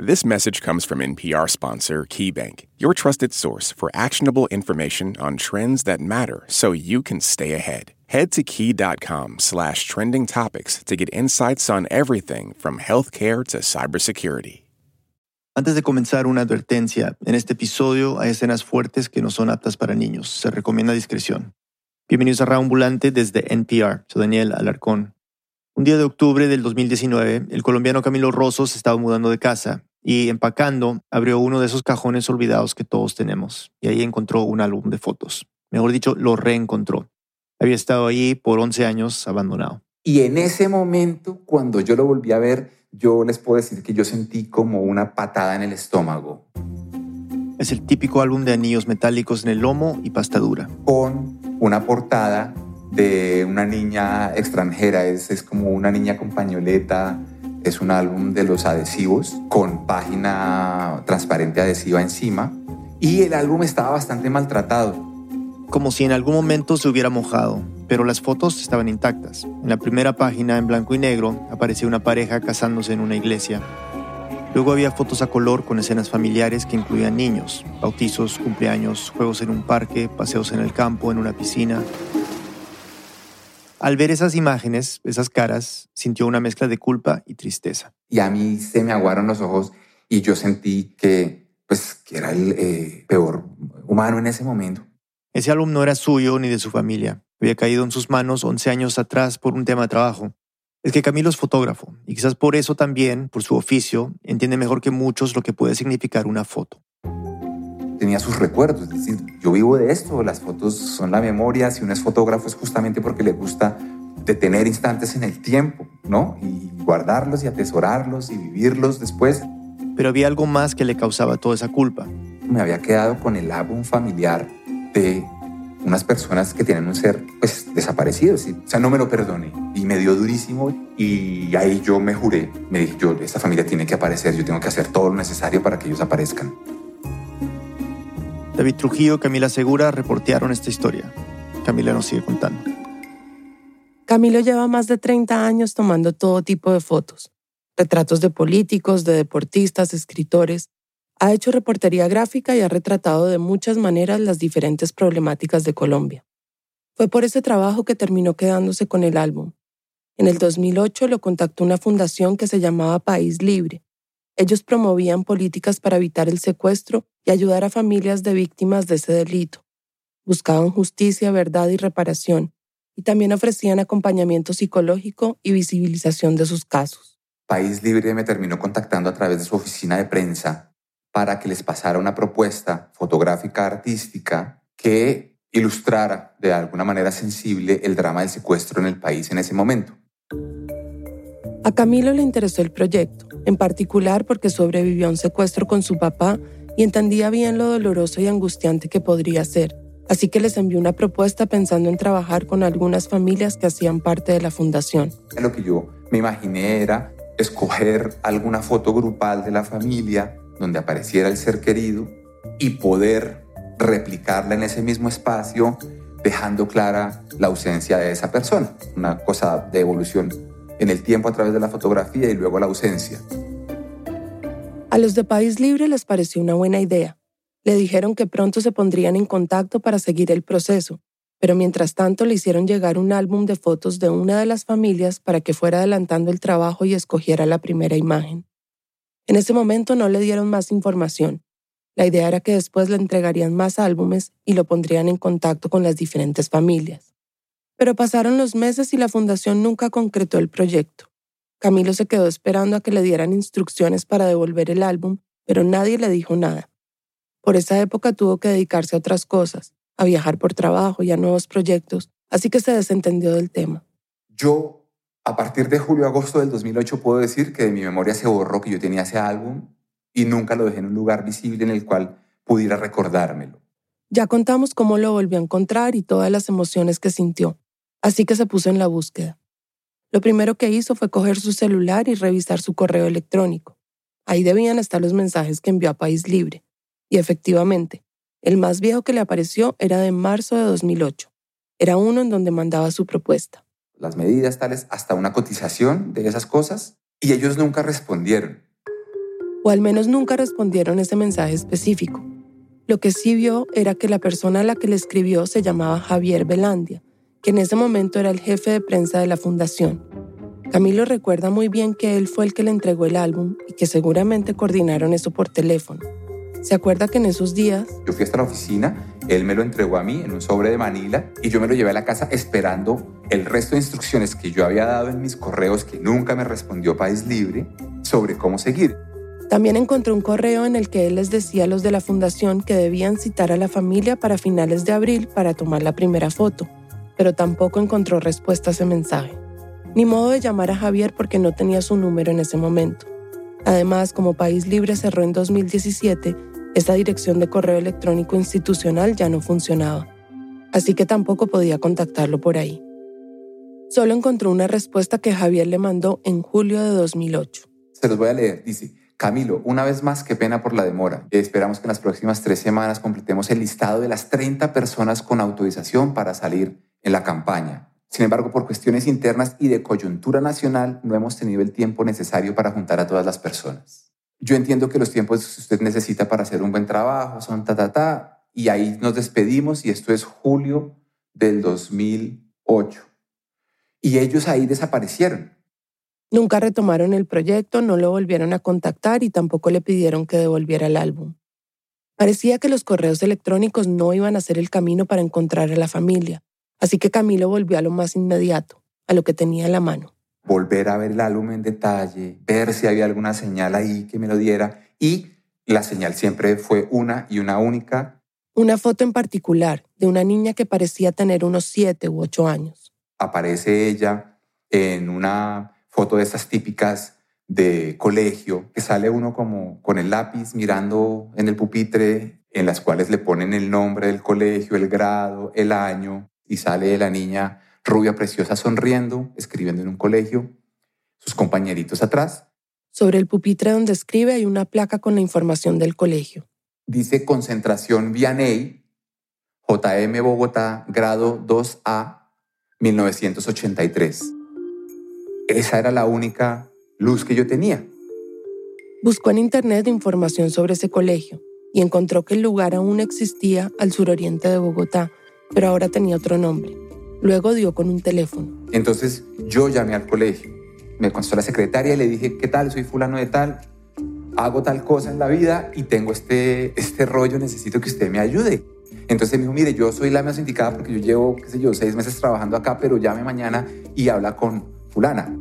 This message comes from NPR sponsor KeyBank, your trusted source for actionable information on trends that matter so you can stay ahead. Head to key.com/trending topics to get insights on everything from healthcare to cybersecurity. Antes de comenzar, una advertencia. En este episodio hay escenas fuertes que no son aptas para niños. Se recomienda discreción. Bienvenidos a Radio Ambulante desde NPR. Soy Daniel Alarcón. Un día de octubre del 2019, el colombiano Camilo Rosso se estaba mudando de casa y, empacando, abrió uno de esos cajones olvidados que todos tenemos. Y ahí encontró un álbum de fotos. Mejor dicho, lo reencontró. Había estado ahí por 11 años abandonado. Y en ese momento, cuando yo lo volví a ver, yo les puedo decir que yo sentí como una patada en el estómago. Es el típico álbum de anillos metálicos en el lomo y pasta dura. Con una portada de una niña extranjera. Es como una niña con pañoleta. Es un álbum de los adhesivos con página transparente adhesiva encima. Y el álbum estaba bastante maltratado. Como si en algún momento se hubiera mojado, pero las fotos estaban intactas. En la primera página, en blanco y negro, aparecía una pareja casándose en una iglesia. Luego había fotos a color con escenas familiares que incluían niños, bautizos, cumpleaños, juegos en un parque, paseos en el campo, en una piscina. Al ver esas imágenes, esas caras, sintió una mezcla de culpa y tristeza. Y a mí se me aguaron los ojos y yo sentí que era el peor humano en ese momento. Ese álbum no era suyo ni de su familia. Había caído en sus manos 11 años atrás por un tema de trabajo. Es que Camilo es fotógrafo y quizás por eso también, por su oficio, entiende mejor que muchos lo que puede significar una foto. Tenía sus recuerdos, es decir, yo vivo de esto, las fotos son la memoria. Si uno es fotógrafo es justamente porque le gusta detener instantes en el tiempo, ¿no? Y guardarlos y atesorarlos y vivirlos después. Pero había algo más que le causaba toda esa culpa. Me había quedado con el álbum familiar de unas personas que tienen un ser desaparecido. ¿Sí? O sea, no me lo perdoné y me dio durísimo. Y ahí yo me juré, me dije, yo, esta familia tiene que aparecer, yo tengo que hacer todo lo necesario para que ellos aparezcan. David Trujillo, Camila Segura reportearon esta historia. Camila nos sigue contando. Camilo lleva más de 30 años tomando todo tipo de fotos. Retratos de políticos, de deportistas, escritores. Ha hecho reportería gráfica y ha retratado de muchas maneras las diferentes problemáticas de Colombia. Fue por ese trabajo que terminó quedándose con el álbum. En el 2008 lo contactó una fundación que se llamaba País Libre. Ellos promovían políticas para evitar el secuestro y ayudar a familias de víctimas de ese delito. Buscaban justicia, verdad y reparación, y también ofrecían acompañamiento psicológico y visibilización de sus casos. País Libre me terminó contactando a través de su oficina de prensa para que les pasara una propuesta fotográfica artística que ilustrara de alguna manera sensible el drama del secuestro en el país en ese momento. A Camilo le interesó el proyecto, en particular porque sobrevivió a un secuestro con su papá y entendía bien lo doloroso y angustiante que podría ser. Así que les envió una propuesta pensando en trabajar con algunas familias que hacían parte de la fundación. Lo que yo me imaginé era escoger alguna foto grupal de la familia donde apareciera el ser querido y poder replicarla en ese mismo espacio, dejando clara la ausencia de esa persona. Una cosa de evolución en el tiempo a través de la fotografía y luego la ausencia. A los de País Libre les pareció una buena idea. Le dijeron que pronto se pondrían en contacto para seguir el proceso, pero mientras tanto le hicieron llegar un álbum de fotos de una de las familias para que fuera adelantando el trabajo y escogiera la primera imagen. En ese momento no le dieron más información. La idea era que después le entregarían más álbumes y lo pondrían en contacto con las diferentes familias. Pero pasaron los meses y la fundación nunca concretó el proyecto. Camilo se quedó esperando a que le dieran instrucciones para devolver el álbum, pero nadie le dijo nada. Por esa época tuvo que dedicarse a otras cosas, a viajar por trabajo y a nuevos proyectos, así que se desentendió del tema. A partir de julio-agosto del 2008 puedo decir que de mi memoria se borró que yo tenía ese álbum y nunca lo dejé en un lugar visible en el cual pudiera recordármelo. Ya contamos cómo lo volvió a encontrar y todas las emociones que sintió, así que se puso en la búsqueda. Lo primero que hizo fue coger su celular y revisar su correo electrónico. Ahí debían estar los mensajes que envió a País Libre. Y efectivamente, el más viejo que le apareció era de marzo de 2008. Era uno en donde mandaba su propuesta, las medidas tales, hasta una cotización de esas cosas, y ellos nunca respondieron. o al menos nunca respondieron ese mensaje específico. Lo que sí vio era que la persona a la que le escribió se llamaba Javier Velandia, que en ese momento era el jefe de prensa de la fundación. Camilo recuerda muy bien que él fue el que le entregó el álbum y que seguramente coordinaron eso por teléfono. Se acuerda que en esos días... Yo fui hasta la oficina, él me lo entregó a mí en un sobre de Manila y yo me lo llevé a la casa esperando el resto de instrucciones que yo había dado en mis correos que nunca me respondió País Libre sobre cómo seguir. También encontré un correo en el que él les decía a los de la fundación que debían citar a la familia para finales de abril para tomar la primera foto, pero tampoco encontró respuesta a ese mensaje. Ni modo de llamar a Javier porque no tenía su número en ese momento. Además, como País Libre cerró en 2017, esa dirección de correo electrónico institucional ya no funcionaba, así que tampoco podía contactarlo por ahí. Solo encontró una respuesta que Javier le mandó en julio de 2008. Se los voy a leer, dice: Camilo, una vez más, qué pena por la demora. Esperamos que en las próximas 3 semanas completemos el listado de las 30 personas con autorización para salir en la campaña. Sin embargo, por cuestiones internas y de coyuntura nacional, no hemos tenido el tiempo necesario para juntar a todas las personas. Yo entiendo que los tiempos que usted necesita para hacer un buen trabajo son y ahí nos despedimos, y esto es julio del 2008. Y ellos ahí desaparecieron. Nunca retomaron el proyecto, no lo volvieron a contactar y tampoco le pidieron que devolviera el álbum. Parecía que los correos electrónicos no iban a ser el camino para encontrar a la familia. Así que Camilo volvió a lo más inmediato, a lo que tenía en la mano. Volver a ver el álbum en detalle, ver si había alguna señal ahí que me lo diera. Y la señal siempre fue una y una única. Una foto en particular de una niña que parecía tener unos 7 u 8 años. Aparece ella en una foto de esas típicas de colegio, que sale uno como con el lápiz mirando en el pupitre, en las cuales le ponen el nombre del colegio, el grado, el año. Y sale la niña rubia, preciosa, sonriendo, escribiendo en un colegio, sus compañeritos atrás. Sobre el pupitre donde escribe hay una placa con la información del colegio. Dice Concentración Vianey, JM Bogotá, grado 2A, 1983. Esa era la única luz que yo tenía. Buscó en internet información sobre ese colegio y encontró que el lugar aún existía al suroriente de Bogotá, pero ahora tenía otro nombre. Luego dio con un teléfono. Entonces yo llamé al colegio. Me contestó la secretaria y le dije: ¿qué tal? Soy fulano de tal, hago tal cosa en la vida y tengo este rollo, necesito que usted me ayude. Entonces me dijo: mire, yo soy la más indicada porque yo llevo, 6 meses trabajando acá, pero llame mañana y habla con fulana.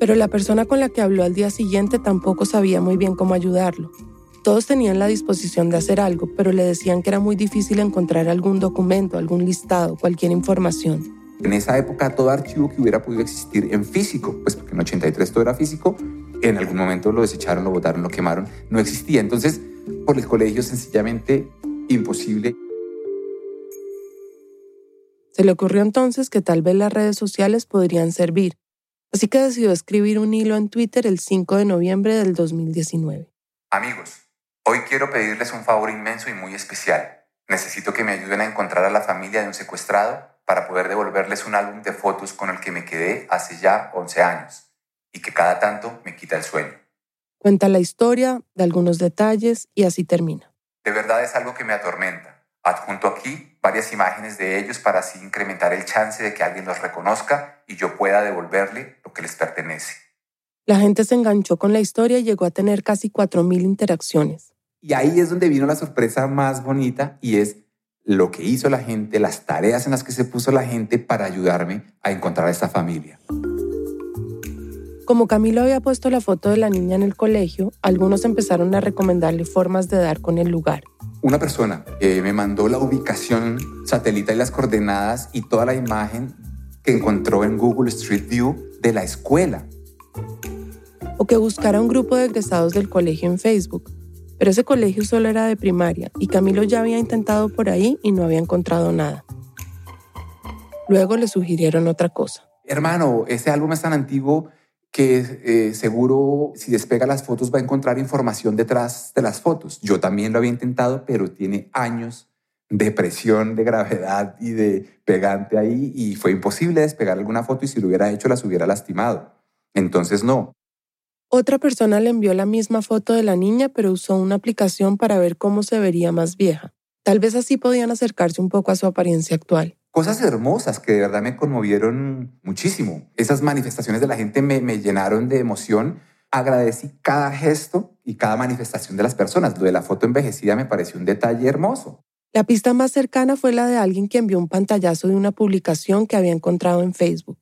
Pero la persona con la que habló al día siguiente tampoco sabía muy bien cómo ayudarlo. Todos tenían la disposición de hacer algo, pero le decían que era muy difícil encontrar algún documento, algún listado, cualquier información. En esa época, todo archivo que hubiera podido existir en físico, pues porque en 83 todo era físico, en algún momento lo desecharon, lo botaron, lo quemaron, no existía. Entonces, por el colegio, sencillamente imposible. Se le ocurrió entonces que tal vez las redes sociales podrían servir, así que decidió escribir un hilo en Twitter el 5 de noviembre del 2019. Amigos, hoy quiero pedirles un favor inmenso y muy especial. Necesito que me ayuden a encontrar a la familia de un secuestrado para poder devolverles un álbum de fotos con el que me quedé hace ya 11 años y que cada tanto me quita el sueño. Cuenta la historia, da algunos detalles y así termina. De verdad es algo que me atormenta. Adjunto aquí varias imágenes de ellos para así incrementar el chance de que alguien los reconozca y yo pueda devolverle lo que les pertenece. La gente se enganchó con la historia y llegó a tener casi 4.000 interacciones. Y ahí es donde vino la sorpresa más bonita, y es lo que hizo la gente, las tareas en las que se puso la gente para ayudarme a encontrar a esta familia. Como Camilo había puesto la foto de la niña en el colegio, algunos empezaron a recomendarle formas de dar con el lugar. Una persona me mandó la ubicación satelital y las coordenadas y toda la imagen que encontró en Google Street View de la escuela. O que buscara un grupo de egresados del colegio en Facebook. Pero ese colegio solo era de primaria y Camilo ya había intentado por ahí y no había encontrado nada. Luego le sugirieron otra cosa. Hermano, ese álbum es tan antiguo que seguro si despega las fotos va a encontrar información detrás de las fotos. Yo también lo había intentado, pero tiene años de presión, de gravedad y de pegante ahí, y fue imposible despegar alguna foto, y si lo hubiera hecho las hubiera lastimado. Entonces no. Otra persona le envió la misma foto de la niña, pero usó una aplicación para ver cómo se vería más vieja. Tal vez así podían acercarse un poco a su apariencia actual. Cosas hermosas que de verdad me conmovieron muchísimo. Esas manifestaciones de la gente me llenaron de emoción. Agradecí cada gesto y cada manifestación de las personas. Lo de la foto envejecida me pareció un detalle hermoso. La pista más cercana fue la de alguien que envió un pantallazo de una publicación que había encontrado en Facebook.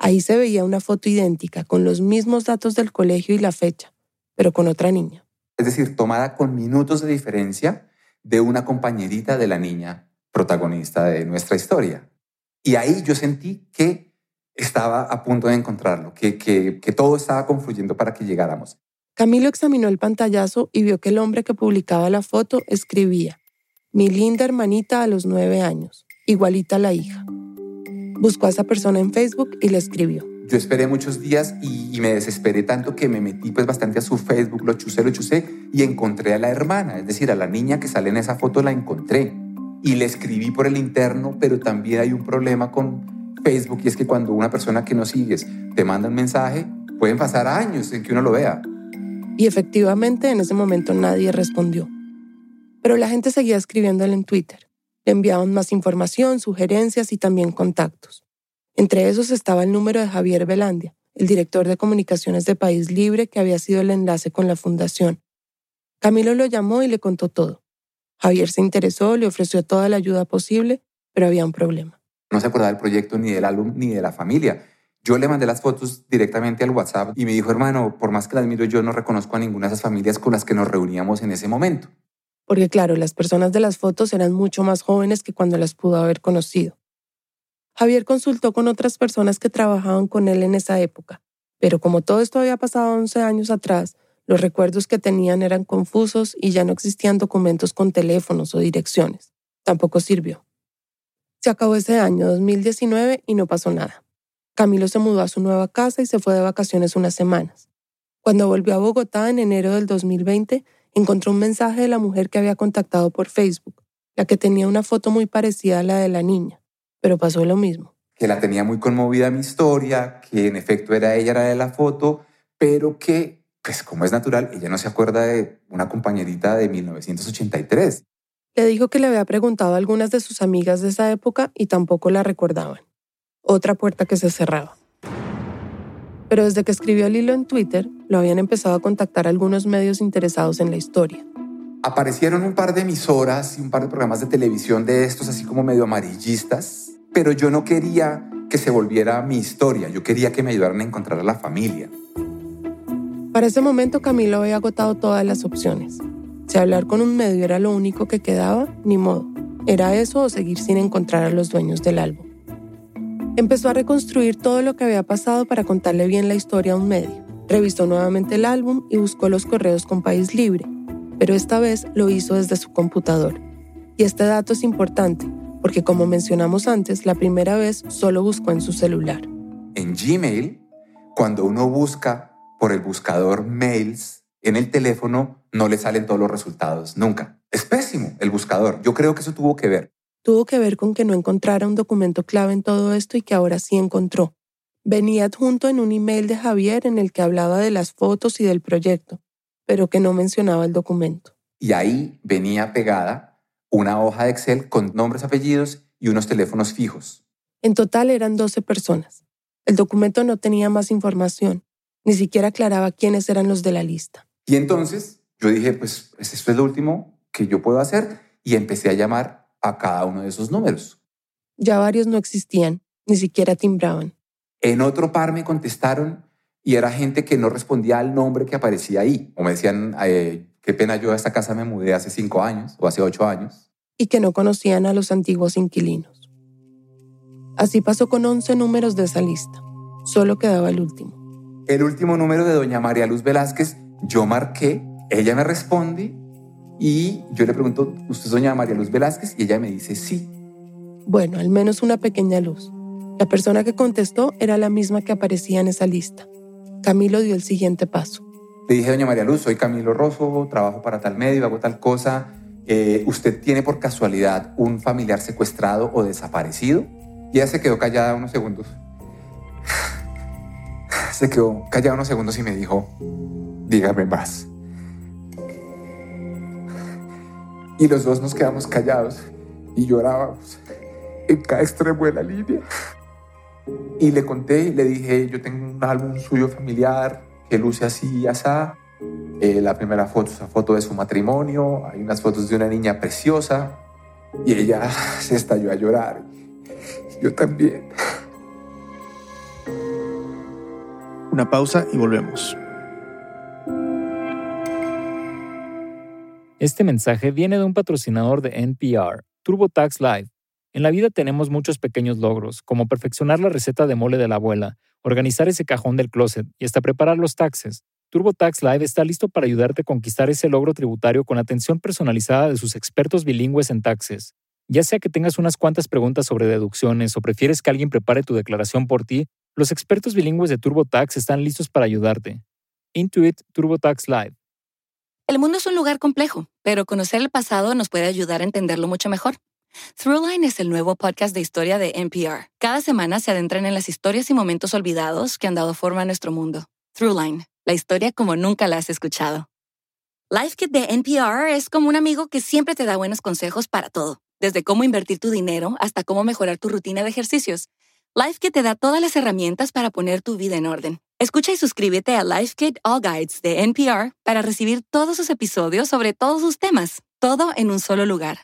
Ahí se veía una foto idéntica, con los mismos datos del colegio y la fecha, pero con otra niña. Es decir, tomada con minutos de diferencia de una compañerita de la niña protagonista de nuestra historia. Y ahí yo sentí que estaba a punto de encontrarlo, que todo estaba confluyendo para que llegáramos. Camilo examinó el pantallazo y vio que el hombre que publicaba la foto escribía: mi linda hermanita a los 9 años, igualita a la hija. Buscó a esa persona en Facebook y le escribió. Yo esperé muchos días y me desesperé tanto que me metí pues bastante a su Facebook, lo chusé y encontré a la hermana, es decir, a la niña que sale en esa foto la encontré. Y le escribí por el interno, pero también hay un problema con Facebook y es que cuando una persona que no sigues te manda un mensaje, pueden pasar años en que uno lo vea. Y efectivamente en ese momento nadie respondió. Pero la gente seguía escribiéndole en Twitter. Le enviaban más información, sugerencias y también contactos. Entre esos estaba el número de Javier Velandia, el director de comunicaciones de País Libre que había sido el enlace con la fundación. Camilo lo llamó y le contó todo. Javier se interesó, le ofreció toda la ayuda posible, pero había un problema. No se acordaba del proyecto, ni del álbum, ni de la familia. Yo le mandé las fotos directamente al WhatsApp y me dijo, hermano, por más que las miro, yo no reconozco a ninguna de esas familias con las que nos reuníamos en ese momento. Porque claro, las personas de las fotos eran mucho más jóvenes que cuando las pudo haber conocido. Javier consultó con otras personas que trabajaban con él en esa época, pero como todo esto había pasado 11 años atrás, los recuerdos que tenían eran confusos y ya no existían documentos con teléfonos o direcciones. Tampoco sirvió. Se acabó ese año 2019 y no pasó nada. Camilo se mudó a su nueva casa y se fue de vacaciones unas semanas. Cuando volvió a Bogotá en enero del 2020, encontró un mensaje de la mujer que había contactado por Facebook, la que tenía una foto muy parecida a la de la niña, pero pasó lo mismo. Que la tenía muy conmovida mi historia, que en efecto era ella la de la foto, pero que pues como es natural, ella no se acuerda de una compañerita de 1983. Le dijo que le había preguntado a algunas de sus amigas de esa época y tampoco la recordaban. Otra puerta que se cerraba. Pero desde que escribió el hilo en Twitter, lo habían empezado a contactar algunos medios interesados en la historia. Aparecieron un par de emisoras y un par de programas de televisión de estos así como medio amarillistas, pero yo no quería que se volviera mi historia, yo quería que me ayudaran a encontrar a la familia. Para ese momento Camilo había agotado todas las opciones. Si hablar con un medio era lo único que quedaba, ni modo. Era eso o seguir sin encontrar a los dueños del álbum. Empezó a reconstruir todo lo que había pasado para contarle bien la historia a un medio. Revisó nuevamente el álbum y buscó los correos con País Libre, pero esta vez lo hizo desde su computador. Y este dato es importante, porque como mencionamos antes, la primera vez solo buscó en su celular. En Gmail, cuando uno busca por el buscador mails, en el teléfono no le salen todos los resultados, nunca. Es pésimo el buscador. Yo creo que eso tuvo que ver. Tuvo que ver con que no encontrara un documento clave en todo esto y que ahora sí encontró. Venía adjunto en un email de Javier en el que hablaba de las fotos y del proyecto, pero que no mencionaba el documento. Y ahí venía pegada una hoja de Excel con nombres, apellidos y unos teléfonos fijos. En total eran 12 personas. El documento no tenía más información. Ni siquiera aclaraba quiénes eran los de la lista. Y entonces yo dije, pues esto es lo último que yo puedo hacer y empecé a llamar a cada uno de esos números. Ya varios no existían, ni siquiera timbraban. En otro par me contestaron y era gente que no respondía al nombre que aparecía ahí. O me decían, qué pena, yo a esta casa me mudé hace 5 años o hace 8 años. Y que no conocían a los antiguos inquilinos. Así pasó con 11 números de esa lista. Solo quedaba el último. El último número de doña María Luz Velázquez, yo marqué, ella me responde y yo le pregunto, ¿usted es doña María Luz Velázquez? Y ella me dice sí. Bueno, al menos una pequeña luz. La persona que contestó era la misma que aparecía en esa lista. Camilo dio el siguiente paso. Le dije, doña María Luz, soy Camilo Rosso, trabajo para tal medio, hago tal cosa. ¿Usted tiene por casualidad un familiar secuestrado o desaparecido? Y ella se quedó callada unos segundos. Se quedó callado unos segundos y me dijo: dígame más. Y los dos nos quedamos callados y llorábamos en cada extremo de la línea. Y le conté y le dije: yo tengo un álbum suyo familiar que luce así y asá. La primera foto es una foto de su matrimonio. Hay unas fotos de una niña preciosa. Y ella se estalló a llorar. Yo también. Una pausa y volvemos. Este mensaje viene de un patrocinador de NPR, TurboTax Live. En la vida tenemos muchos pequeños logros, como perfeccionar la receta de mole de la abuela, organizar ese cajón del closet y hasta preparar los taxes. TurboTax Live está listo para ayudarte a conquistar ese logro tributario con atención personalizada de sus expertos bilingües en taxes. Ya sea que tengas unas cuantas preguntas sobre deducciones o prefieres que alguien prepare tu declaración por ti, los expertos bilingües de TurboTax están listos para ayudarte. Intuit TurboTax Live. El mundo es un lugar complejo, pero conocer el pasado nos puede ayudar a entenderlo mucho mejor. Throughline es el nuevo podcast de historia de NPR. Cada semana se adentran en las historias y momentos olvidados que han dado forma a nuestro mundo. Throughline. La historia como nunca la has escuchado. Life Kit de NPR es como un amigo que siempre te da buenos consejos para todo, desde cómo invertir tu dinero hasta cómo mejorar tu rutina de ejercicios. Life Kit te da todas las herramientas para poner tu vida en orden. Escucha y suscríbete a Life Kit All Guides de NPR para recibir todos sus episodios sobre todos sus temas, todo en un solo lugar.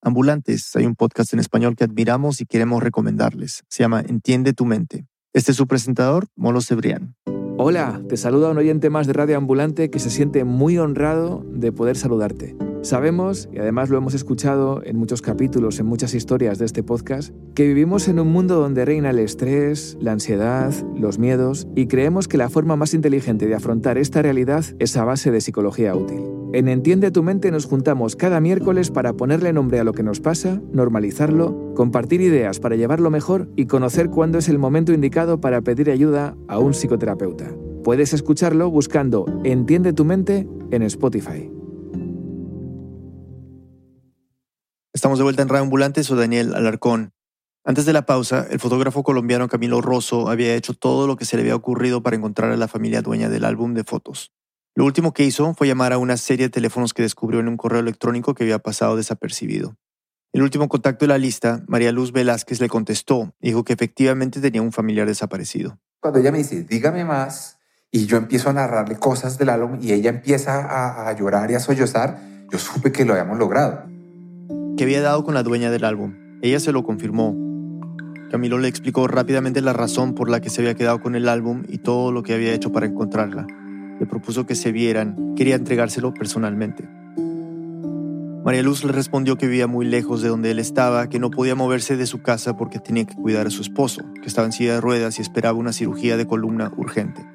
Ambulantes, hay un podcast en español que admiramos y queremos recomendarles. Se llama Entiende tu mente. Este es su presentador, Molo Cebrián. Hola, te saluda un oyente más de Radio Ambulante que se siente muy honrado de poder saludarte. Sabemos, y además lo hemos escuchado en muchos capítulos, en muchas historias de este podcast, que vivimos en un mundo donde reina el estrés, la ansiedad, los miedos, y creemos que la forma más inteligente de afrontar esta realidad es a base de psicología útil. En Entiende tu Mente nos juntamos cada miércoles para ponerle nombre a lo que nos pasa, normalizarlo, compartir ideas para llevarlo mejor y conocer cuándo es el momento indicado para pedir ayuda a un psicoterapeuta. Puedes escucharlo buscando Entiende tu Mente en Spotify. Estamos de vuelta en Radio Ambulante, soy Daniel Alarcón. Antes de la pausa, el fotógrafo colombiano Camilo Rosso había hecho todo lo que se le había ocurrido para encontrar a la familia dueña del álbum de fotos. Lo último que hizo fue llamar a una serie de teléfonos que descubrió en un correo electrónico que había pasado desapercibido. El último contacto de la lista, María Luz Velázquez, le contestó y dijo que efectivamente tenía un familiar desaparecido. Cuando ella me dice, dígame más, y yo empiezo a narrarle cosas del álbum y ella empieza a llorar y a sollozar, yo supe que lo habíamos logrado. Que había dado con la dueña del álbum. Ella se lo confirmó. Camilo le explicó rápidamente la razón por la que se había quedado con el álbum y todo lo que había hecho para encontrarla. Le propuso que se vieran, quería entregárselo personalmente. María Luz le respondió que vivía muy lejos de donde él estaba, que no podía moverse de su casa porque tenía que cuidar a su esposo, que estaba en silla de ruedas y esperaba una cirugía de columna urgente.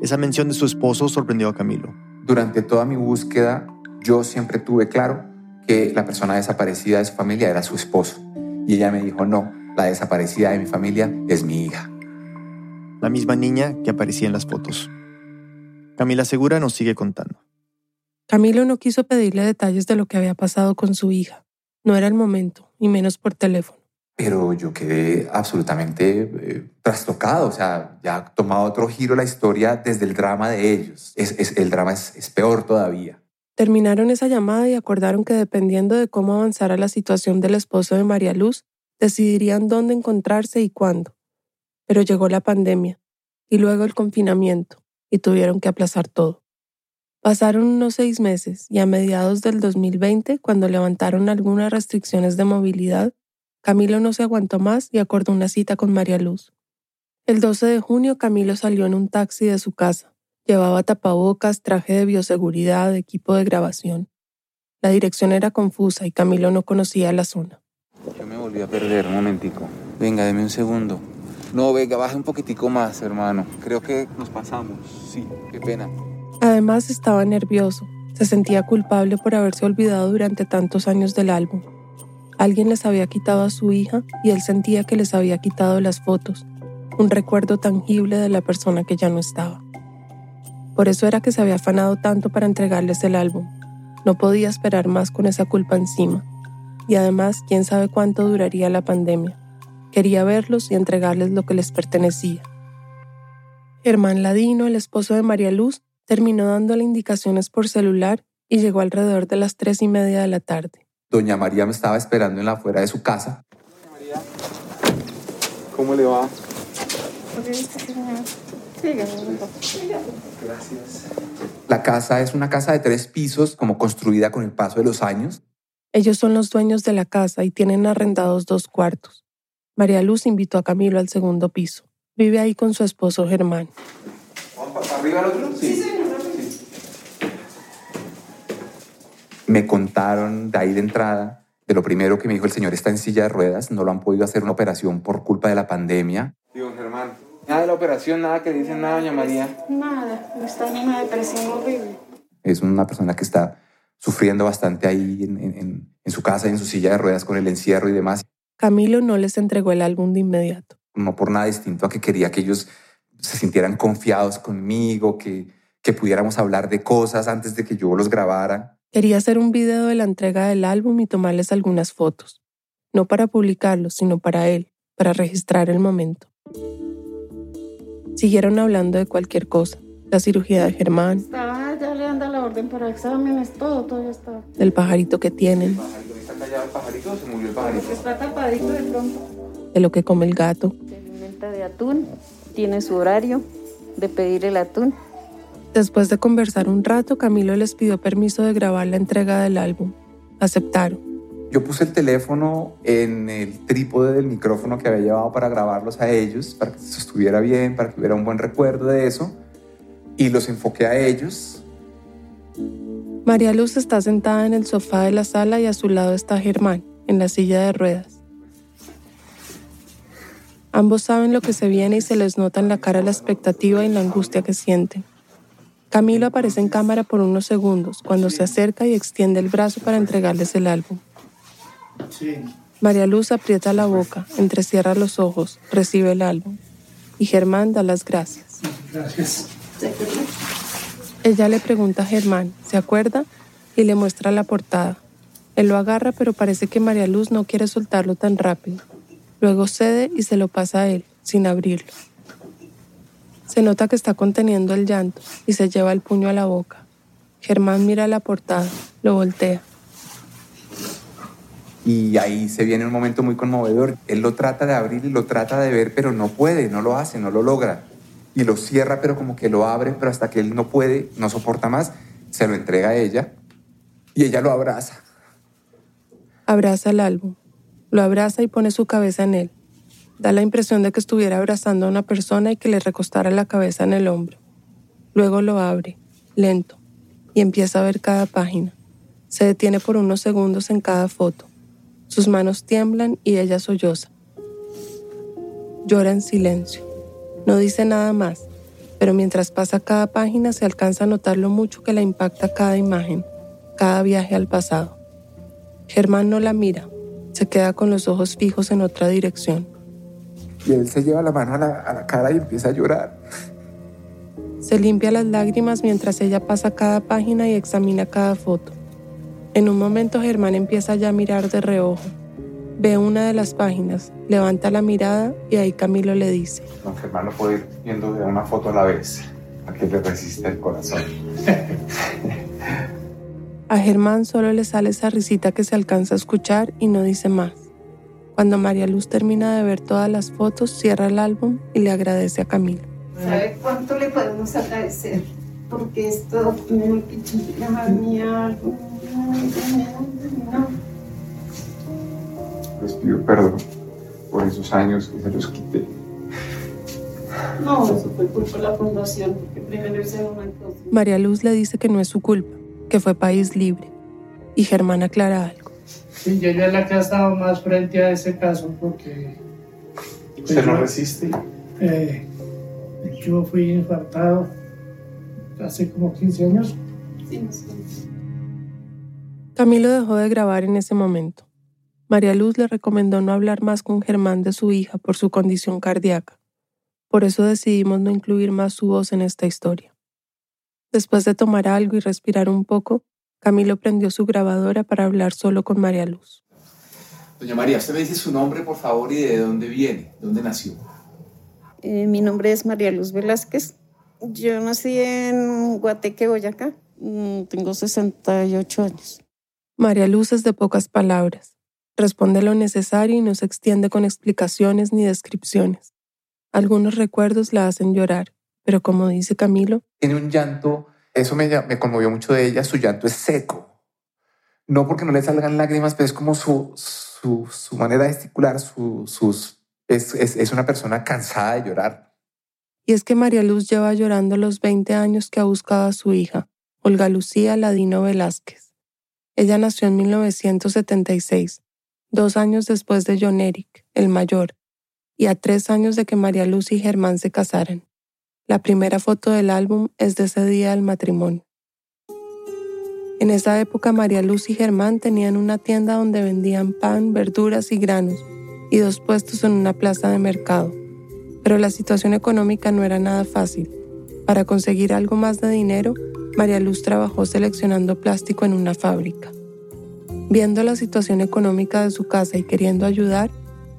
Esa mención de su esposo sorprendió a Camilo. Durante toda mi búsqueda, yo siempre tuve claro que la persona desaparecida de su familia era su esposo. Y ella me dijo, no, la desaparecida de mi familia es mi hija. La misma niña que aparecía en las fotos. Camila Segura nos sigue contando. Camilo no quiso pedirle detalles de lo que había pasado con su hija. No era el momento, y menos por teléfono. Pero yo quedé absolutamente trastocado. O sea, ya ha tomado otro giro la historia desde el drama de ellos. El drama es peor todavía. Terminaron esa llamada y acordaron que dependiendo de cómo avanzara la situación del esposo de María Luz, decidirían dónde encontrarse y cuándo. Pero llegó la pandemia y luego el confinamiento y tuvieron que aplazar todo. Pasaron unos 6 meses y a mediados del 2020, cuando levantaron algunas restricciones de movilidad, Camilo no se aguantó más y acordó una cita con María Luz. El 12 de junio Camilo salió en un taxi de su casa. Llevaba tapabocas, traje de bioseguridad, equipo de grabación. La dirección era confusa y Camilo no conocía la zona. Yo me volví a perder, un momentico. Venga, deme un segundo. No, venga, baje un poquitico más, hermano. Creo que nos pasamos. Sí, qué pena. Además estaba nervioso. Se sentía culpable por haberse olvidado durante tantos años del álbum. Alguien les había quitado a su hija y él sentía que les había quitado las fotos. Un recuerdo tangible de la persona que ya no estaba. Por eso era que se había afanado tanto para entregarles el álbum. No podía esperar más con esa culpa encima. Y además, quién sabe cuánto duraría la pandemia. Quería verlos y entregarles lo que les pertenecía. Germán Ladino, el esposo de María Luz, terminó dándole indicaciones por celular y llegó alrededor de las 3:30 de la tarde. Doña María me estaba esperando en la afuera de su casa. Doña María, ¿cómo le va? Gracias. La casa es una casa de 3 pisos, como construida con el paso de los años. Ellos son los dueños de la casa y tienen arrendados 2 cuartos. María Luz invitó a Camilo al 2.º piso. Vive ahí con su esposo Germán. ¿Vamos para arriba al otro? Sí, señor. Sí. Me contaron de ahí de entrada. De lo primero que me dijo, el señor está en silla de ruedas, no lo han podido hacer una operación por culpa de la pandemia. Digo, Germán, nada de la operación, nada que dicen, nada, doña María. Nada, está en una depresión horrible. Es una persona que está sufriendo bastante ahí en su casa, en su silla de ruedas, con el encierro y demás. Camilo no les entregó el álbum de inmediato. No por nada distinto a que quería que ellos se sintieran confiados conmigo, que pudiéramos hablar de cosas antes de que yo los grabara. Quería hacer un video de la entrega del álbum y tomarles algunas fotos. No para publicarlo, sino para él, para registrar el momento. Siguieron hablando de cualquier cosa. La cirugía de Germán. Estaba, ya le anda la orden para exámenes, todo estaba. Del pajarito que tienen. El pajarito, ¿está callado el pajarito o se murió el pajarito? Porque está tapadito de pronto. De lo que come el gato. Se alimenta de atún, tiene su horario de pedir el atún. Después de conversar un rato, Camilo les pidió permiso de grabar la entrega del álbum. Aceptaron. Yo puse el teléfono en el trípode del micrófono que había llevado para grabarlos a ellos, para que se sostuviera bien, para que hubiera un buen recuerdo de eso, y los enfoqué a ellos. María Luz está sentada en el sofá de la sala y a su lado está Germán, en la silla de ruedas. Ambos saben lo que se viene y se les nota en la cara la expectativa y la angustia que sienten. Camilo aparece en cámara por unos segundos cuando se acerca y extiende el brazo para entregarles el álbum. Sí. María Luz aprieta la boca, entrecierra los ojos, recibe el álbum y Germán da las gracias. Gracias. Ella le pregunta a Germán, ¿se acuerda? Y le muestra la portada. Él lo agarra, pero parece que María Luz no quiere soltarlo tan rápido. Luego cede y se lo pasa a él, sin abrirlo. Se nota que está conteniendo el llanto y se lleva el puño a la boca. Germán mira la portada, lo voltea. Y ahí se viene un momento muy conmovedor. Él lo trata de abrir y lo trata de ver, pero no puede, no lo hace, no lo logra. Y lo cierra, pero como que lo abre, pero hasta que él no puede, no soporta más, se lo entrega a ella y ella lo abraza. Abraza el álbum, lo abraza y pone su cabeza en él. Da la impresión de que estuviera abrazando a una persona y que le recostara la cabeza en el hombro. Luego lo abre, lento, y empieza a ver cada página. Se detiene por unos segundos en cada foto. Sus manos tiemblan y ella solloza. Llora en silencio. No dice nada más, pero mientras pasa cada página se alcanza a notar lo mucho que la impacta cada imagen, cada viaje al pasado. Germán no la mira, se queda con los ojos fijos en otra dirección. Y él se lleva la mano a la cara y empieza a llorar. Se limpia las lágrimas mientras ella pasa cada página y examina cada foto. En un momento Germán empieza ya a mirar de reojo. Ve una de las páginas, levanta la mirada y ahí Camilo le dice. No, Germán no puede ir viendo de una foto a la vez. A que le resiste el corazón. A Germán solo le sale esa risita que se alcanza a escuchar y no dice más. Cuando María Luz termina de ver todas las fotos, cierra el álbum y le agradece a Camilo. ¿Sabe cuánto le podemos agradecer? Porque esto me pichilla mi álbum. Les pido perdón por esos años que se los quité. No, eso fue culpa de la fundación, porque primero hice una cosa. María Luz le dice que no es su culpa, que fue País Libre. Y Germán aclara algo. Sí, yo ya la que he estado más frente a ese caso porque... ¿Usted no resiste? Yo fui infartado hace como 15 años. Sí. Camilo dejó de grabar en ese momento. María Luz le recomendó no hablar más con Germán de su hija por su condición cardíaca. Por eso decidimos no incluir más su voz en esta historia. Después de tomar algo y respirar un poco, Camilo prendió su grabadora para hablar solo con María Luz. Doña María, usted me dice su nombre, por favor, y de dónde viene, dónde nació. Mi nombre es María Luz Velázquez. Yo nací en Guateque, Boyacá. Tengo 68 años. María Luz es de pocas palabras. Responde lo necesario y no se extiende con explicaciones ni descripciones. Algunos recuerdos la hacen llorar, pero como dice Camilo... Tiene un llanto, eso me conmovió mucho de ella, su llanto es seco. No porque no le salgan lágrimas, pero es como su manera de gesticular, es una persona cansada de llorar. Y es que María Luz lleva llorando los 20 años que ha buscado a su hija, Olga Lucía Ladino Velázquez. Ella nació en 1976, 2 años después de John Eric, el mayor, y a 3 años de que María Luz y Germán se casaran. La primera foto del álbum es de ese día del matrimonio. En esa época María Luz y Germán tenían una tienda donde vendían pan, verduras y granos y 2 puestos en una plaza de mercado. Pero la situación económica no era nada fácil. Para conseguir algo más de dinero, María Luz trabajó seleccionando plástico en una fábrica. Viendo la situación económica de su casa y queriendo ayudar,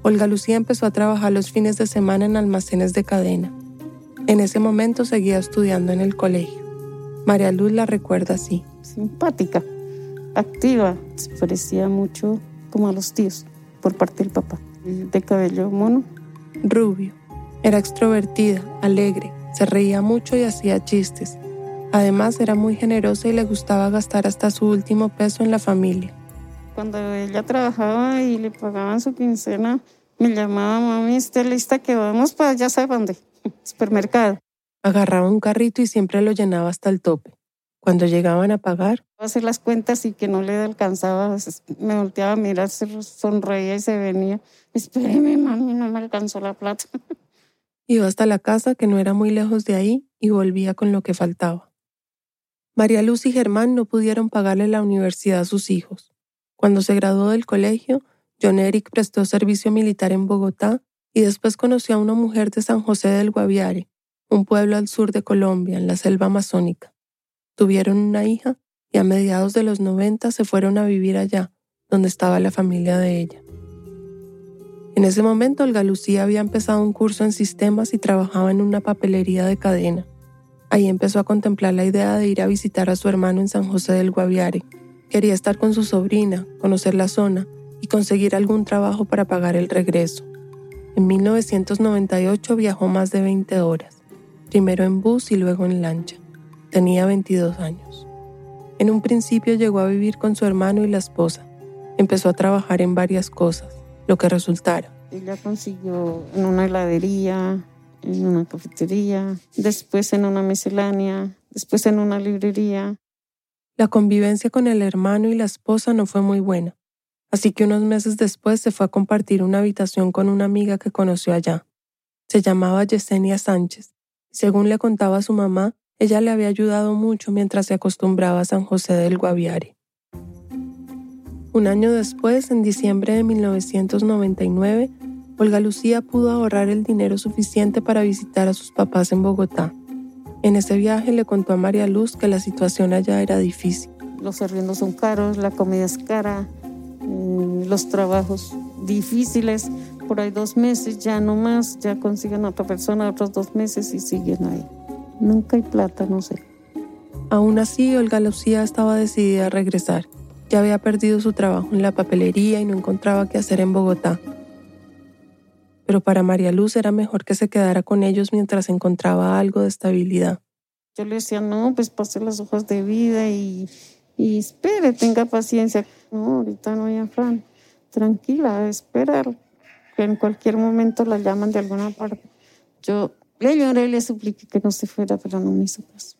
Olga Lucía empezó a trabajar los fines de semana en almacenes de cadena. En ese momento seguía estudiando en el colegio. María Luz la recuerda así. Simpática, activa, se parecía mucho como a los tíos, por parte del papá. De cabello mono. Rubio. Era extrovertida, alegre, se reía mucho y hacía chistes. Además, era muy generosa y le gustaba gastar hasta su último peso en la familia. Cuando ella trabajaba y le pagaban su quincena, me llamaba: mami, ¿está lista que vamos para ya sabe dónde? Supermercado. Agarraba un carrito y siempre lo llenaba hasta el tope. Cuando llegaban a pagar... hacer las cuentas y que no le alcanzaba, me volteaba a mirar, sonreía y se venía. Espéreme, mami, no me alcanzó la plata. Iba hasta la casa, que no era muy lejos de ahí, y volvía con lo que faltaba. María Luz y Germán no pudieron pagarle la universidad a sus hijos. Cuando se graduó del colegio, John Eric prestó servicio militar en Bogotá y después conoció a una mujer de San José del Guaviare, un pueblo al sur de Colombia, en la selva amazónica. Tuvieron una hija y a mediados de los 90 se fueron a vivir allá, donde estaba la familia de ella. En ese momento, Olga Lucía había empezado un curso en sistemas y trabajaba en una papelería de cadena. Ahí empezó a contemplar la idea de ir a visitar a su hermano en San José del Guaviare. Quería estar con su sobrina, conocer la zona y conseguir algún trabajo para pagar el regreso. En 1998 viajó más de 20 horas, primero en bus y luego en lancha. Tenía 22 años. En un principio llegó a vivir con su hermano y la esposa. Empezó a trabajar en varias cosas, lo que resultara. Ella consiguió en una heladería, en una cafetería, después en una miscelánea, después en una librería. La convivencia con el hermano y la esposa no fue muy buena, así que unos meses después se fue a compartir una habitación con una amiga que conoció allá. Se llamaba Yesenia Sánchez. Según le contaba a su mamá, ella le había ayudado mucho mientras se acostumbraba a San José del Guaviare. Un año después, en diciembre de 1999, Olga Lucía pudo ahorrar el dinero suficiente para visitar a sus papás en Bogotá. En ese viaje le contó a María Luz que la situación allá era difícil. Los arriendos son caros, la comida es cara, los trabajos difíciles. Por ahí 2 meses, ya no más, ya consiguen a otra persona otros 2 meses y siguen ahí. Nunca hay plata, no sé. Aún así, Olga Lucía estaba decidida a regresar. Ya había perdido su trabajo en la papelería y no encontraba qué hacer en Bogotá. Pero para María Luz era mejor que se quedara con ellos mientras encontraba algo de estabilidad. Yo le decía: no, pues pase las hojas de vida y espere, tenga paciencia. No, ahorita no hay afán. Tranquila, espera, que en cualquier momento la llaman de alguna parte. Yo... le lloré y le supliqué que no se fuera, pero no me hizo caso.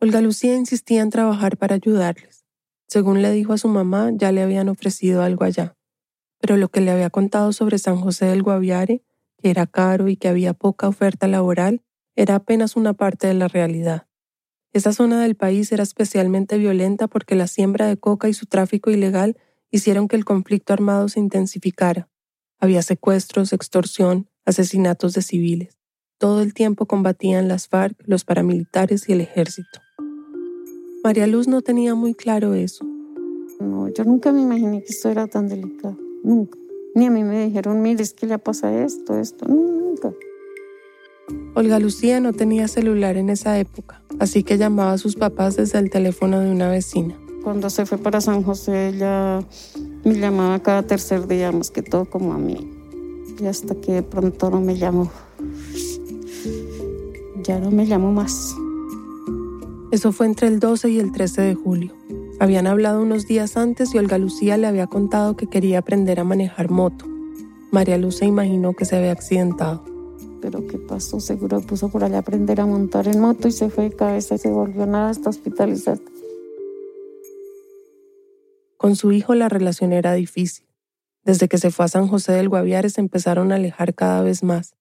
Olga Lucía insistía en trabajar para ayudarles. Según le dijo a su mamá, ya le habían ofrecido algo allá. Pero lo que le había contado sobre San José del Guaviare, que era caro y que había poca oferta laboral, era apenas una parte de la realidad. Esa zona del país era especialmente violenta porque la siembra de coca y su tráfico ilegal hicieron que el conflicto armado se intensificara. Había secuestros, extorsión, asesinatos de civiles. Todo el tiempo combatían las FARC, los paramilitares y el ejército. María Luz no tenía muy claro eso. No, yo nunca me imaginé que esto era tan delicado, nunca. Ni a mí me dijeron: mire, es que le pasa esto, nunca. Olga Lucía no tenía celular en esa época, así que llamaba a sus papás desde el teléfono de una vecina. Cuando se fue para San José, ella me llamaba cada tercer día, más que todo como a mí. Y hasta que de pronto no me llamó. Ya no me llamó más. Eso fue entre el 12 y el 13 de julio. Habían hablado unos días antes y Olga Lucía le había contado que quería aprender a manejar moto. María Luz se imaginó que se había accidentado. Pero ¿qué pasó? Seguro puso por allá a aprender a montar en moto y se fue de cabeza y se volvió nada hasta hospitalizar. Con su hijo la relación era difícil. Desde que se fue a San José del Guaviare se empezaron a alejar cada vez más.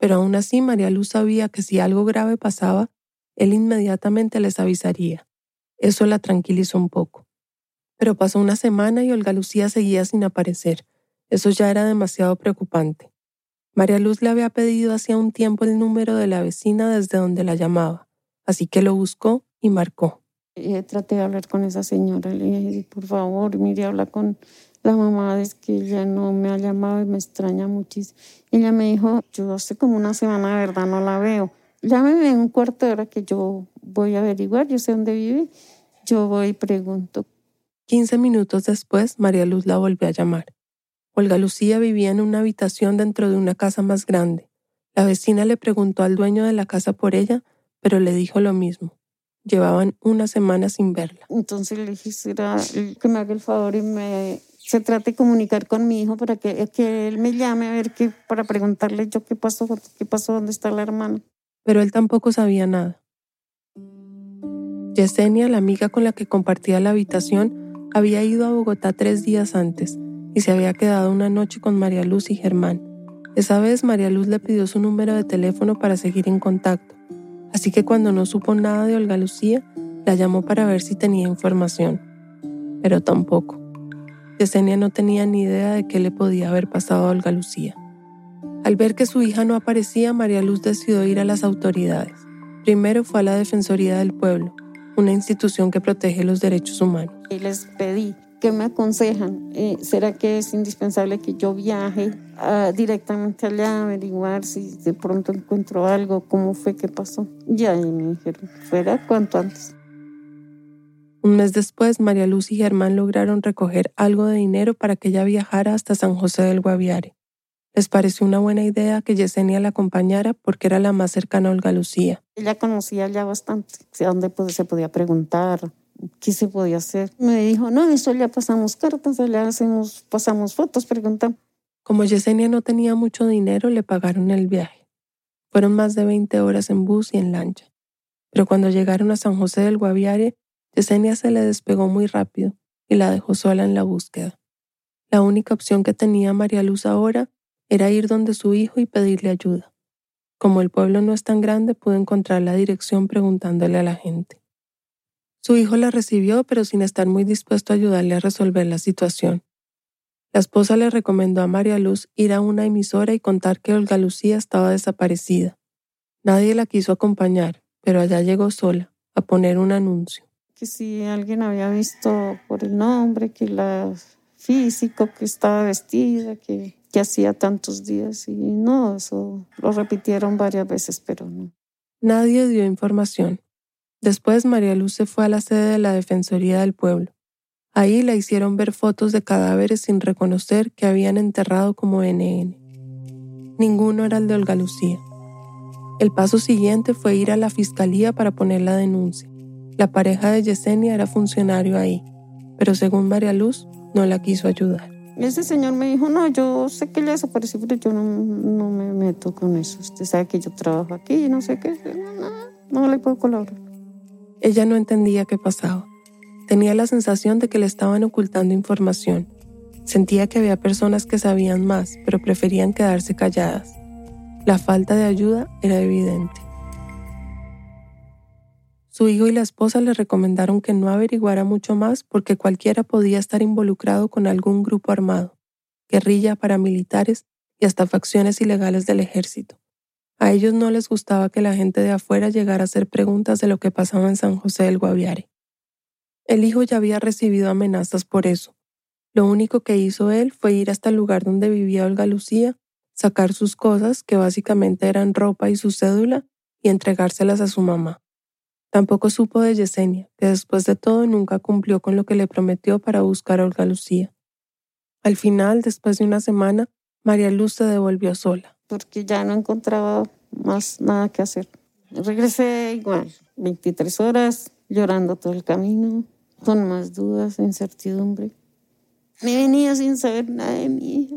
Pero aún así María Luz sabía que si algo grave pasaba, él inmediatamente les avisaría. Eso la tranquilizó un poco. Pero pasó una semana y Olga Lucía seguía sin aparecer. Eso ya era demasiado preocupante. María Luz le había pedido hacía un tiempo el número de la vecina desde donde la llamaba, así que lo buscó y marcó. Traté de hablar con esa señora, le dije, por favor, mire, habla con la mamá, es que ella no me ha llamado y me extraña muchísimo. Y ella me dijo, yo hace como una semana de verdad no la veo. Llámeme en un cuarto de hora que yo voy a averiguar, yo sé dónde vive, yo voy y pregunto. 15 minutos después, María Luz la volvió a llamar. Olga Lucía vivía en una habitación dentro de una casa más grande. La vecina le preguntó al dueño de la casa por ella, pero le dijo lo mismo. Llevaban una semana sin verla. Entonces le dije que me haga el favor y se trate de comunicar con mi hijo para que él me llame a ver para preguntarle yo qué pasó, dónde está la hermana. Pero él tampoco sabía nada. Yesenia, la amiga con la que compartía la habitación, había ido a Bogotá 3 días antes y se había quedado una noche con María Luz y Germán. Esa vez María Luz le pidió su número de teléfono para seguir en contacto, así que cuando no supo nada de Olga Lucía, la llamó para ver si tenía información. Pero tampoco. Yesenia no tenía ni idea de qué le podía haber pasado a Olga Lucía. Al ver que su hija no aparecía, María Luz decidió ir a las autoridades. Primero fue a la Defensoría del Pueblo, una institución que protege los derechos humanos. Y les pedí, ¿qué me aconsejan? ¿Será que es indispensable que yo viaje directamente allá a averiguar si de pronto encuentro algo? ¿Cómo fue que pasó? Y ahí me dijeron, fuera cuanto antes. Un mes después, María Luz y Germán lograron recoger algo de dinero para que ella viajara hasta San José del Guaviare. Les pareció una buena idea que Yesenia la acompañara porque era la más cercana a Olga Lucía. Ella conocía ya bastante, a dónde se podía preguntar, ¿qué se podía hacer? Me dijo, no, eso ya pasamos cartas, ya pasamos fotos, preguntamos. Como Yesenia no tenía mucho dinero, le pagaron el viaje. Fueron más de 20 horas en bus y en lancha. Pero cuando llegaron a San José del Guaviare, Yesenia se le despegó muy rápido y la dejó sola en la búsqueda. La única opción que tenía María Luz ahora era ir donde su hijo y pedirle ayuda. Como el pueblo no es tan grande, pudo encontrar la dirección preguntándole a la gente. Su hijo la recibió, pero sin estar muy dispuesto a ayudarle a resolver la situación. La esposa le recomendó a María Luz ir a una emisora y contar que Olga Lucía estaba desaparecida. Nadie la quiso acompañar, pero allá llegó sola, a poner un anuncio. Que si alguien había visto por el nombre, que la físico, que estaba vestida, que hacía tantos días. Y no, eso lo repitieron varias veces, pero no. Nadie dio información. Después María Luz se fue a la sede de la Defensoría del Pueblo. Ahí la hicieron ver fotos de cadáveres sin reconocer que habían enterrado como NN. Ninguno era el de Olga Lucía. El paso siguiente fue ir a la fiscalía para poner la denuncia. La pareja de Yesenia era funcionario ahí, pero según María Luz, no la quiso ayudar. Ese señor me dijo, no, yo sé que le desapareció, pero yo no me meto con eso. Usted sabe que yo trabajo aquí y no sé qué. No le puedo colaborar. Ella no entendía qué pasaba. Tenía la sensación de que le estaban ocultando información. Sentía que había personas que sabían más, pero preferían quedarse calladas. La falta de ayuda era evidente. Su hijo y la esposa le recomendaron que no averiguara mucho más porque cualquiera podía estar involucrado con algún grupo armado, guerrilla, paramilitares y hasta facciones ilegales del ejército. A ellos no les gustaba que la gente de afuera llegara a hacer preguntas de lo que pasaba en San José del Guaviare. El hijo ya había recibido amenazas por eso. Lo único que hizo él fue ir hasta el lugar donde vivía Olga Lucía sacar sus cosas, que básicamente eran ropa y su cédula, y entregárselas a su mamá. Tampoco supo de Yesenia, que después de todo nunca cumplió con lo que le prometió para buscar a Olga Lucía. Al final, después de una semana, María Luz se devolvió sola. Porque ya no encontraba más nada que hacer. Regresé igual, 23 horas, llorando todo el camino, con más dudas, incertidumbre. Me venía sin saber nada de mi hija.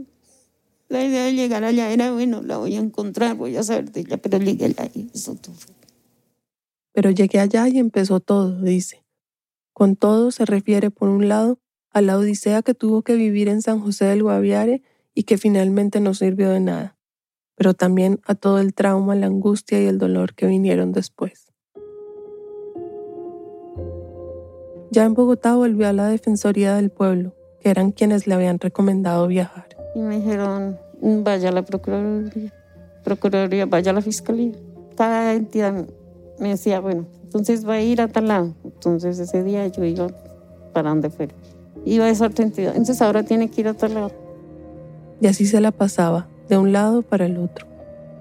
La idea de llegar allá era, bueno, la voy a encontrar, voy a saber de ella, pero llegué allá y eso todo. Pero llegué allá y empezó todo, dice. Con todo se refiere, por un lado, a la odisea que tuvo que vivir en San José del Guaviare y que finalmente no sirvió de nada, pero también a todo el trauma, la angustia y el dolor que vinieron después. Ya en Bogotá volvió a la Defensoría del Pueblo, que eran quienes le habían recomendado viajar. Y me dijeron, vaya a la Procuraduría, vaya a la Fiscalía. Cada entidad me decía, bueno, entonces va a ir a tal lado. Entonces ese día yo iba para donde fuera. Iba a esa otra entidad, entonces ahora tiene que ir a tal lado. Y así se la pasaba, de un lado para el otro.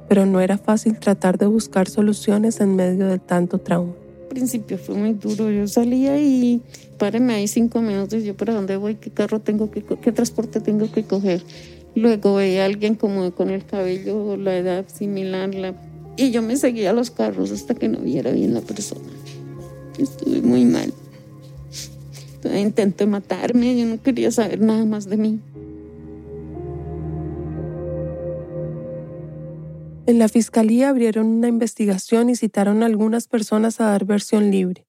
Pero no era fácil tratar de buscar soluciones en medio de tanto trauma. Al principio fue muy duro, yo salía y páreme ahí 5 minutos, yo para dónde voy, qué carro tengo que qué transporte tengo que coger. Luego veía a alguien como con el cabello, la edad similar, y yo me seguía a los carros hasta que no viera bien la persona. Estuve muy mal. Intenté matarme, yo no quería saber nada más de mí. En la Fiscalía abrieron una investigación y citaron a algunas personas a dar versión libre.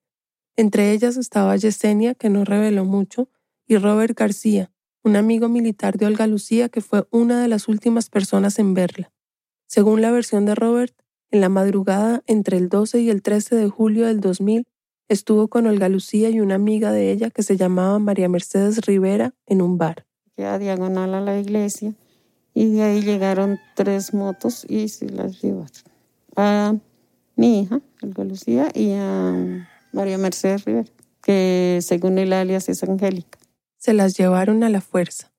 Entre ellas estaba Yesenia, que no reveló mucho, y Robert García, un amigo militar de Olga Lucía que fue una de las últimas personas en verla. Según la versión de Robert, en la madrugada entre el 12 y el 13 de julio del 2000, estuvo con Olga Lucía y una amiga de ella que se llamaba María Mercedes Rivera en un bar. Queda diagonal a la iglesia. Y de ahí llegaron 3 motos y se las llevaron. A mi hija, Olga Lucía, y a María Mercedes Rivera, que según el alias es Angélica. Se las llevaron a la fuerza.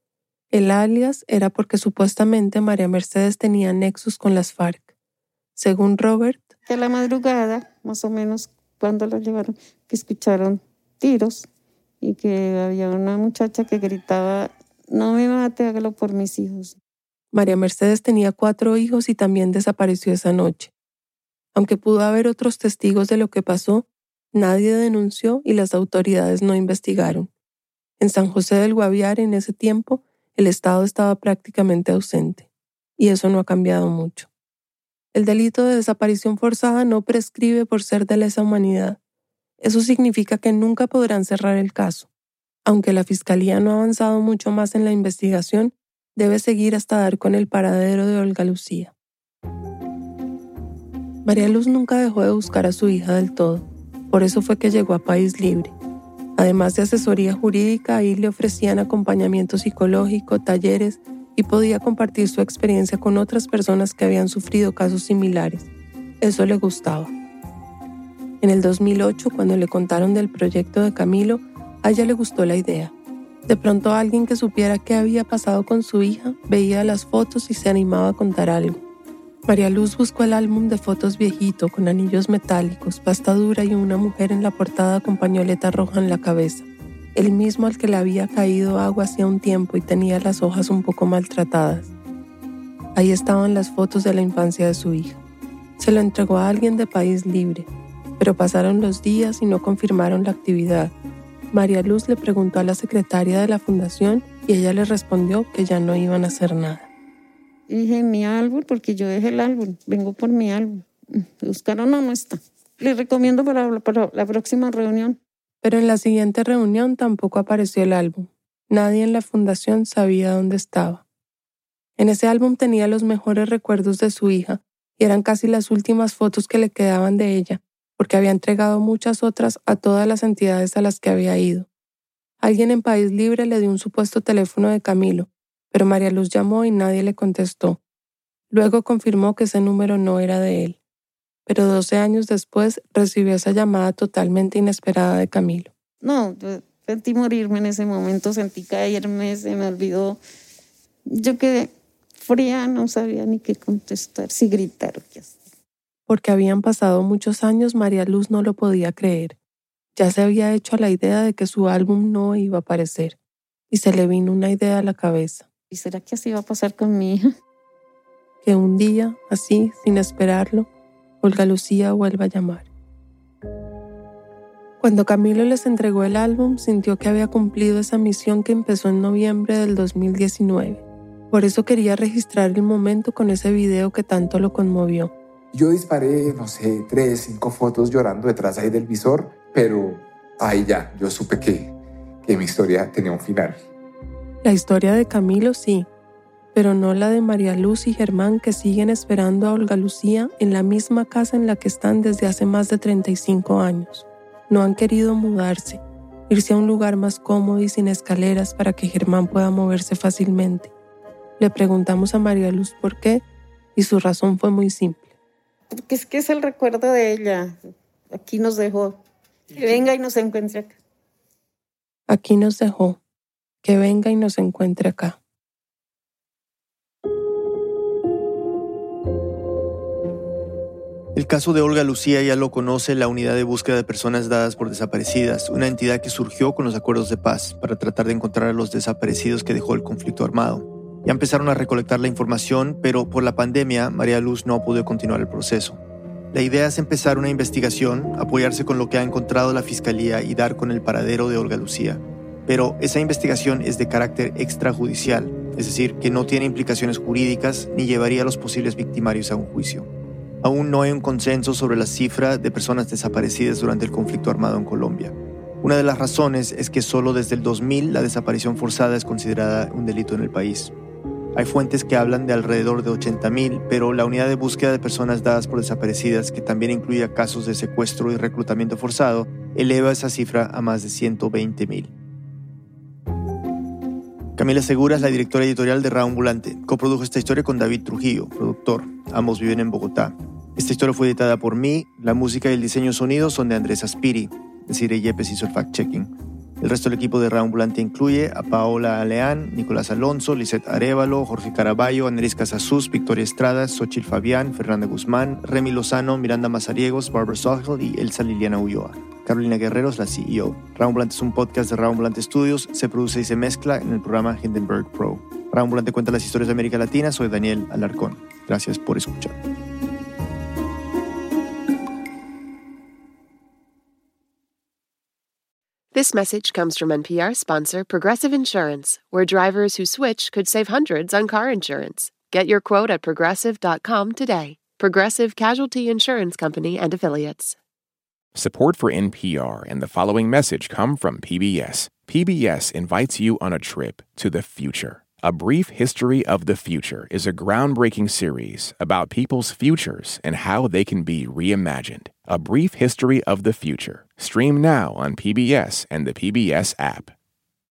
El alias era porque supuestamente María Mercedes tenía nexos con las FARC. Según Robert, que a la madrugada, más o menos cuando las llevaron, que escucharon tiros y que había una muchacha que gritaba, no me mate, hágalo por mis hijos. María Mercedes tenía 4 hijos y también desapareció esa noche. Aunque pudo haber otros testigos de lo que pasó, nadie denunció y las autoridades no investigaron. En San José del Guaviare, en ese tiempo, el Estado estaba prácticamente ausente. Y eso no ha cambiado mucho. El delito de desaparición forzada no prescribe por ser de lesa humanidad. Eso significa que nunca podrán cerrar el caso. Aunque la Fiscalía no ha avanzado mucho más en la investigación, debe seguir hasta dar con el paradero de Olga Lucía. María Luz nunca dejó de buscar a su hija del todo. Por eso fue que llegó a País Libre. Además de asesoría jurídica, ahí le ofrecían acompañamiento psicológico, talleres, y podía compartir su experiencia con otras personas que habían sufrido casos similares. Eso le gustaba. En el 2008, cuando le contaron del proyecto de Camilo, a ella le gustó la idea. De pronto alguien que supiera qué había pasado con su hija veía las fotos y se animaba a contar algo. María Luz buscó el álbum de fotos viejito con anillos metálicos, pasta dura y una mujer en la portada con pañoleta roja en la cabeza, el mismo al que le había caído agua hacía un tiempo y tenía las hojas un poco maltratadas. Ahí estaban las fotos de la infancia de su hija. Se lo entregó a alguien de País Libre, pero pasaron los días y no confirmaron la actividad. María Luz le preguntó a la secretaria de la fundación y ella le respondió que ya no iban a hacer nada. Y dije, mi álbum, porque yo dejé el álbum, vengo por mi álbum. Buscaron, no está. Les recomiendo para la próxima reunión. Pero en la siguiente reunión tampoco apareció el álbum. Nadie en la fundación sabía dónde estaba. En ese álbum tenía los mejores recuerdos de su hija y eran casi las últimas fotos que le quedaban de ella, porque había entregado muchas otras a todas las entidades a las que había ido. Alguien en País Libre le dio un supuesto teléfono de Camilo, pero María Luz llamó y nadie le contestó. Luego confirmó que ese número no era de él, pero 12 años después recibió esa llamada totalmente inesperada de Camilo. No, yo sentí morirme en ese momento, sentí caerme, se me olvidó. Yo quedé fría, no sabía ni qué contestar, si gritar o qué hacer. Porque habían pasado muchos años, María Luz no lo podía creer. Ya se había hecho a la idea de que su álbum no iba a aparecer, y se le vino una idea a la cabeza. ¿Y será que así va a pasar con mi hija? Que un día, así, sin esperarlo, Olga Lucía vuelva a llamar. Cuando Camilo les entregó el álbum, sintió que había cumplido esa misión que empezó en noviembre del 2019. Por eso quería registrar el momento con ese video que tanto lo conmovió. Yo disparé, no sé, 3, 5 fotos llorando detrás ahí del visor, pero ahí ya, yo supe que mi historia tenía un final. La historia de Camilo sí, pero no la de María Luz y Germán, que siguen esperando a Olga Lucía en la misma casa en la que están desde hace más de 35 años. No han querido mudarse, irse a un lugar más cómodo y sin escaleras para que Germán pueda moverse fácilmente. Le preguntamos a María Luz por qué, y su razón fue muy simple. Porque es que es el recuerdo de ella. Aquí nos dejó. Que venga y nos encuentre acá. Aquí nos dejó. Que venga y nos encuentre acá. El caso de Olga Lucía ya lo conoce la Unidad de Búsqueda de Personas Dadas por Desaparecidas, una entidad que surgió con los acuerdos de paz para tratar de encontrar a los desaparecidos que dejó el conflicto armado. Ya empezaron a recolectar la información, pero por la pandemia, María Luz no pudo continuar el proceso. La idea es empezar una investigación, apoyarse con lo que ha encontrado la Fiscalía y dar con el paradero de Olga Lucía. Pero esa investigación es de carácter extrajudicial, es decir, que no tiene implicaciones jurídicas ni llevaría a los posibles victimarios a un juicio. Aún no hay un consenso sobre la cifra de personas desaparecidas durante el conflicto armado en Colombia. Una de las razones es que solo desde el 2000 la desaparición forzada es considerada un delito en el país. Hay fuentes que hablan de alrededor de 80.000, pero la Unidad de Búsqueda de Personas Dadas por Desaparecidas, que también incluía casos de secuestro y reclutamiento forzado, eleva esa cifra a más de 120.000. Camila Segura es la directora editorial de Radio Ambulante. Coprodujo esta historia con David Trujillo, productor. Ambos viven en Bogotá. Esta historia fue editada por mí. La música y el diseño sonido son de Andrés Aspiri. Desiree Yepes hizo el fact-checking. El resto del equipo de Radio Ambulante incluye a Paola Aleán, Nicolás Alonso, Lisette Arevalo, Jorge Caraballo, Andrés Casasús, Victoria Estrada, Xochitl Fabián, Fernanda Guzmán, Remy Lozano, Miranda Mazariegos, Barbara Sochel y Elsa Liliana Ulloa. Carolina Guerrero es la CEO. Radio Ambulante es un podcast de Radio Ambulante Studios. Se produce y se mezcla en el programa Hindenburg Pro. Radio Ambulante cuenta las historias de América Latina. Soy Daniel Alarcón. Gracias por escuchar. This message comes from NPR sponsor Progressive Insurance, where drivers who switch could save hundreds on car insurance. Get your quote at progressive.com today. Progressive Casualty Insurance Company and affiliates. Support for NPR and the following message come from PBS. PBS invites you on a trip to the future. A Brief History of the Future is a groundbreaking series about people's futures and how they can be reimagined. A Brief History of the Future. Stream now on PBS and the PBS app.